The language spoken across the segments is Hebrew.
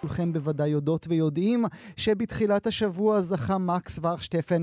כולכם בוודאי יודעות ויודעים שבתחילת השבוע זכה מקס ורשטפן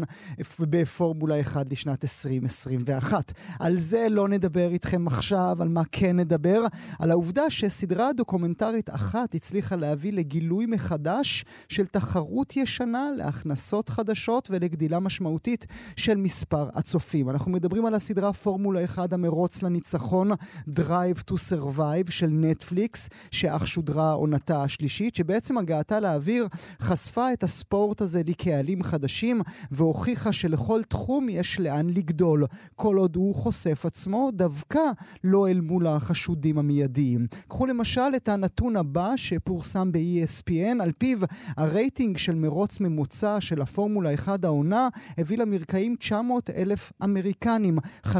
בפורמולה 1 לשנת 2021. על זה לא נדבר איתכם עכשיו, על מה כן נדבר, על העובדה שסדרה דוקומנטרית אחת הצליחה להביא לגילוי מחדש של תחרות ישנה להכנסות חדשות ולגדילה משמעותית של מספר הצופים. אנחנו מדברים על הסדרה פורמולה 1 המרוץ לניצחון, Drive to Survive של נטפליקס, שאך שודרה עונתה השלישית, בעצם הגעתה לאוויר חשפה את הספורט הזה לקהלים חדשים והוכיחה שלכל תחום יש לאן לגדול. כל עוד הוא חושף עצמו דווקא לא אל מול החשודים המיידיים. קחו למשל את הנתון הבא שפורסם ב-ESPN, על פיו הרייטינג של מרוץ ממוצע של הפורמולה 1 העונה הביא למרקעים 900,000 אמריקנים, 50%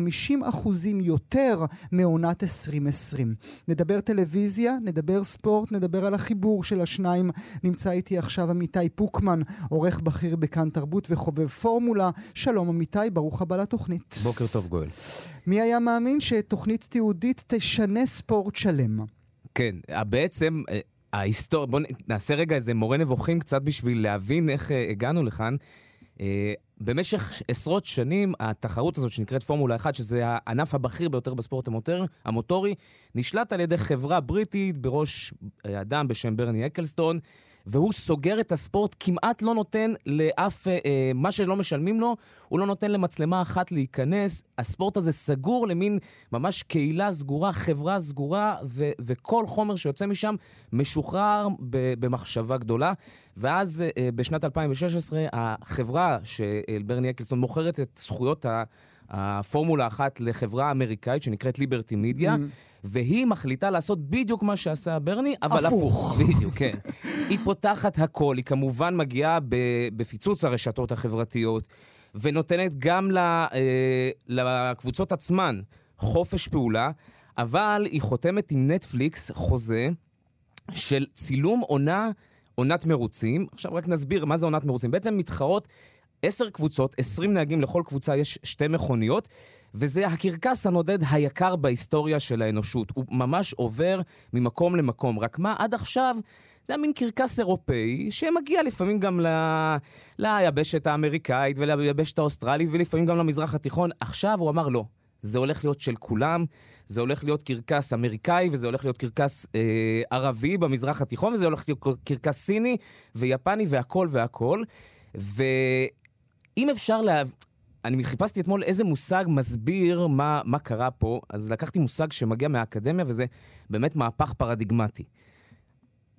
יותר מעונת 2020. נדבר טלוויזיה, נדבר ספורט, נדבר על החיבור של השניים. נמצא איתי עכשיו אמיתי פוקמן, עורך בכיר בכאן תרבות וחובב פורמולה. שלום אמיתי, ברוך הבא לתוכנית. בוקר טוב גואל. מי היה מאמין שתוכנית תיעודית תשנה ספורט שלם? כן, בעצם ההיסטוריה, בואו נעשה רגע איזה מורה נבוכים קצת בשביל להבין איך הגענו לכאן. במשך עשרות שנים התחרות הזאת שנקראת פורמולה 1, שזה הענף הבכיר ביותר בספורט המוטורי, נשלט על ידי חברה בריטית בראש אדם בשם ברני אקלסטון, והוא סוגר את הספורט, כמעט לא נותן לאף, מה שלא משלמים לו, הוא לא נותן למצלמה אחת להיכנס. הספורט הזה סגור למין ממש קהילה סגורה, חברה סגורה, וכל חומר שיוצא משם משוחרר במחשבה גדולה. ואז בשנת 2016 החברה של ברני אקלסטון מוכרת את זכויות הפורמולה אחת לחברה אמריקאית שנקראת ליברטי מדיה, והיא מחליטה לעשות בדיוק מה שעשה ברני, אבל הפוך. בדיוק, כן. היא פותחת הכל, היא כמובן מגיעה בפיצוץ הרשתות החברתיות, ונותנת גם לקבוצות עצמן חופש פעולה, אבל היא חותמת עם נטפליקס חוזה של צילום עונת מרוצים. עכשיו רק נסביר מה זה עונת מרוצים. בעצם מתחרות 10 קבוצות, 20 נהגים, לכל קבוצה יש 2 מכוניות, וזה הקרקס הנודד היקר בהיסטוריה של האנושות. הוא ממש עובר ממקום למקום. רק מה, עד עכשיו זה היה מין קרקס אירופאי, שמגיע לפעמים גם ליבשת האמריקאית וליבשת האוסטרלית, ולפעמים גם למזרח התיכון. עכשיו הוא אמר לא, זה הולך להיות של כולם, זה הולך להיות קרקס אמריקאי, וזה הולך להיות קרקס ערבי במזרח התיכון, וזה הולך להיות קרקס סיני ויפני והכל והכל. ואם אפשר אני חיפשתי אתמול איזה מושג מסביר מה קרה פה, אז לקחתי מושג שמגיע מהאקדמיה, וזה באמת מהפך פרדיגמטי.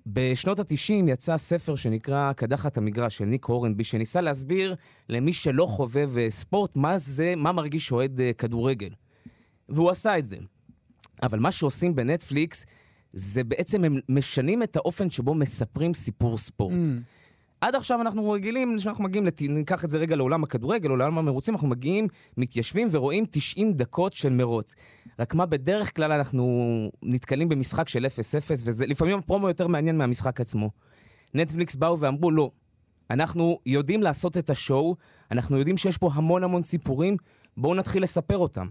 בשנות ה-90 יצא ספר שנקרא קדחת המגרש של ניק הורנבי, שניסה להסביר למי שלא חובב ספורט מה מרגיש אוהד כדורגל. והוא עשה את זה. אבל מה שעושים בנטפליקס, זה בעצם הם משנים את האופן שבו מספרים סיפור ספורט. עד עכשיו אנחנו רגילים, שאנחנו מגיעים, ניקח את זה רגע לעולם הכדורגל, לעולם המרוצים, אנחנו מגיעים, מתיישבים ורואים 90 דקות של מרוץ. רק מה, בדרך כלל אנחנו נתקלים במשחק של 0-0, ולפעמים הפרומו יותר מעניין מהמשחק עצמו. נטפליקס באו ואמרו, לא, אנחנו יודעים לעשות את השואו, אנחנו יודעים שיש פה המון המון סיפורים, בואו נתחיל לספר אותם.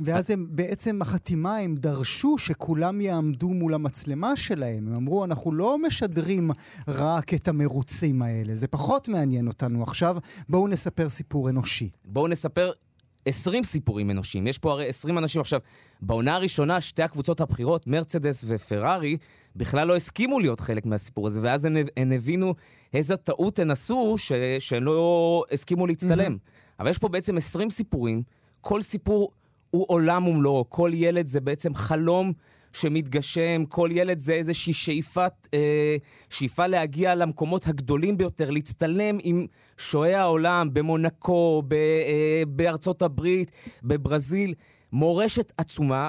ואז הם בעצם החתימה, הם דרשו שכולם יעמדו מול המצלמה שלהם. הם אמרו, אנחנו לא משדרים רק את המרוצים האלה. זה פחות מעניין אותנו עכשיו. בואו נספר סיפור אנושי. בואו נספר 20 סיפורים אנושיים. יש פה הרי 20 אנשים עכשיו. בעונה הראשונה, שתי הקבוצות הבכירות, מרצדס ופרארי, בכלל לא הסכימו להיות חלק מהסיפור הזה. ואז הם הבינו איזה טעות הם עשו שהם לא הסכימו להצטלם. אבל יש פה בעצם 20 סיפורים. כל סיפור הוא עולם ומלואו, כל ילד זה בעצם חלום שמתגשם, כל ילד זה איזושהי שאיפה להגיע למקומות הגדולים ביותר, להצטלם עם שואי העולם במונקו, בארצות הברית, בברזיל, מורשת עצומה,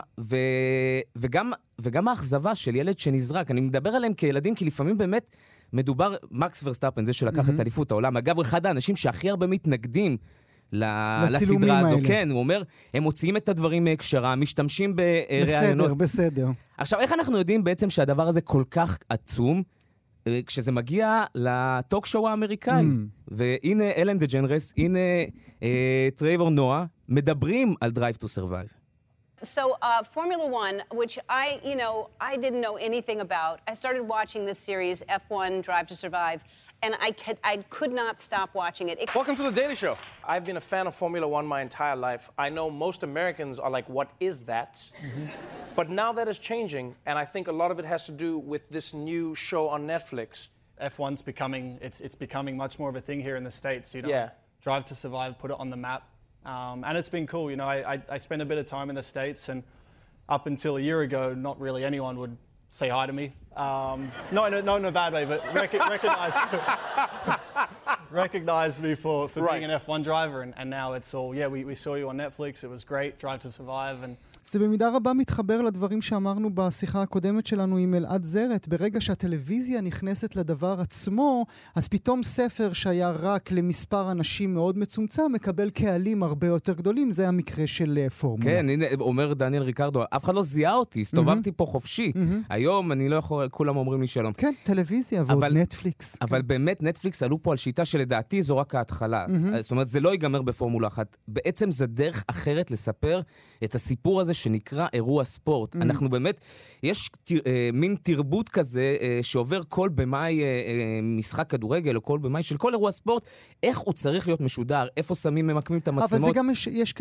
וגם האכזבה של ילד שנזרק, אני מדבר עליהם כילדים, כי לפעמים באמת מדובר, מקס ורסטאפן, זה שלקח את אליפות העולם, אגב, אחד האנשים שהכי הרבה מתנגדים, לסדרה הזו, כן, הוא אומר, הם מוציאים את הדברים מהקשרה, משתמשים ברעיונות. בסדר, בסדר. עכשיו, איך אנחנו יודעים בעצם שהדבר הזה כל כך עצום, כשזה מגיע לטוק שואו האמריקאי? והנה אלן דה ג'נרס, הנה טרייבור נואה, מדברים על Drive to Survive. So Formula One, which I didn't know anything about. I started watching this series, F1, Drive to Survive, and I could not stop watching it. Welcome to The Daily Show. I've been a fan of Formula One my entire life. I know most Americans are like, what is that? But now that is changing, and I think a lot of it has to do with this new show on Netflix. F1's becoming, it's becoming much more of a thing here in the States, Yeah. Drive to Survive, put it on the map. And it's been cool, I spent a bit of time in the States, and up until a year ago, not really anyone would say hi to me. Not in a bad way, but recognize me for being an F1 driver, and now it's all, we saw you on Netflix, it was great, Drive to Survive, and... זה במידה רבה מתחבר לדברים שאמרנו בשיחה הקודמת שלנו עם אלעד זרת. ברגע שהטלוויזיה נכנסת לדבר עצמו, אז פתאום ספר שהיה רק למספר אנשים מאוד מצומצם, מקבל קהלים הרבה יותר גדולים. זה המקרה של פורמולה. כן, הנה, אומר דניאל ריקרדו, אף אחד לא זיהה אותי, הסתובבתי פה חופשי. היום אני לא יכול, כולם אומרים לי שלום. כן, טלוויזיה ועוד נטפליקס. אבל באמת נטפליקס עלו פה על שיטה שלדעתי זו רק ההתחלה. זאת אומרת, זה לא ייגמר בפורמולה אחת. בעצם זה דרך אחרת לספר את הסיפור הזה שנקרא אירוע ספורט. אנחנו באמת, יש מין תרבות כזה שעובר כל במאי משחק כדורגל, או כל במאי של כל אירוע ספורט, איך הוא צריך להיות משודר, איפה שמים, ממקמים את המצלמות. אבל זה גם,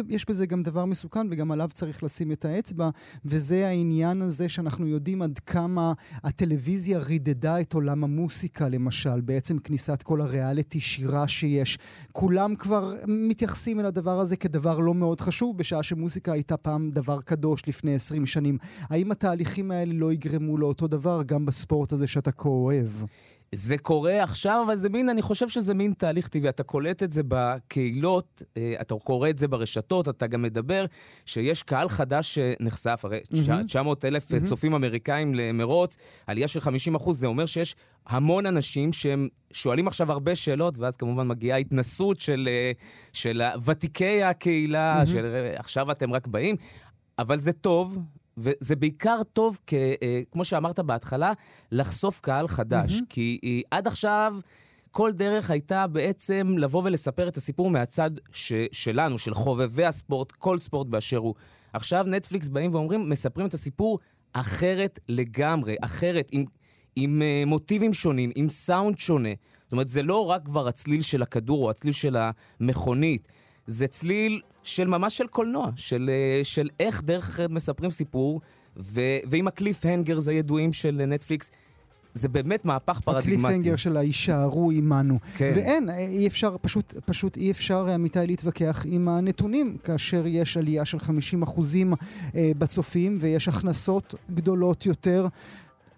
יש בזה גם דבר מסוכן, וגם עליו צריך לשים את האצבע, וזה העניין הזה שאנחנו יודעים עד כמה הטלוויזיה רידדה את עולם המוסיקה, למשל, בעצם כניסת כל הריאליטי שירה שיש. כולם כבר מתייחסים אל הדבר הזה כדבר לא מאוד חשוב, בשעה שמוסיקה הייתה פעם דבר קדוש לפני 20 שנים. האם התהליכים האלה לא יגרמו לאותו דבר גם בספורט הזה שאתה כה אוהב? זה קורה עכשיו, אבל אני חושב שזה מין תהליך טבעי. אתה קולט את זה בקהילות, אתה קורא את זה ברשתות, אתה גם מדבר שיש קהל חדש שנחשף, הרי 900,000 צופים אמריקאים למרוץ, עלייה של 50%, זה אומר שיש המון אנשים שהם שואלים עכשיו הרבה שאלות, ואז כמובן מגיעה התנסות של ותיקי הקהילה, של עכשיו אתם רק באים, אבל זה טוב, וזה בעיקר טוב, כמו שאמרת בהתחלה, לחשוף קהל חדש. כי עד עכשיו כל דרך הייתה בעצם לבוא ולספר את הסיפור מהצד שלנו, של חובבי הספורט, כל ספורט באשר הוא. עכשיו נטפליקס באים ואומרים, מספרים את הסיפור אחרת לגמרי, אחרת, עם מוטיבים שונים, עם סאונד שונה. זאת אומרת, זה לא רק כבר הצליל של הכדור או הצליל של המכונית, זה צליל של ממש של קולנוע, של איך דרך אחרת מספרים סיפור, ועם הקליף הנגרס הידועים של נטפליקס, זה באמת מהפך פרדיגמטי. הקליפהנגר של הישארו עימנו. כן. ואין, פשוט אי אפשר אמיתי להתווכח עם הנתונים, כאשר יש עלייה של 50% בצופים, ויש הכנסות גדולות יותר,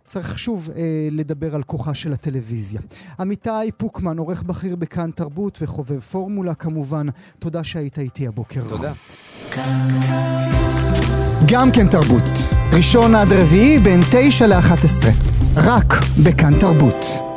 צריך שוב לדבר על כוחה של הטלוויזיה. אמיתי פוקמן, עורך בכיר בכאן תרבות וחובב פורמולה כמובן. תודה שהיית איתי הבוקר. תודה. גם כן תרבות. ראשון עד רביעי בין 9 ל-11. רק בכאן תרבות.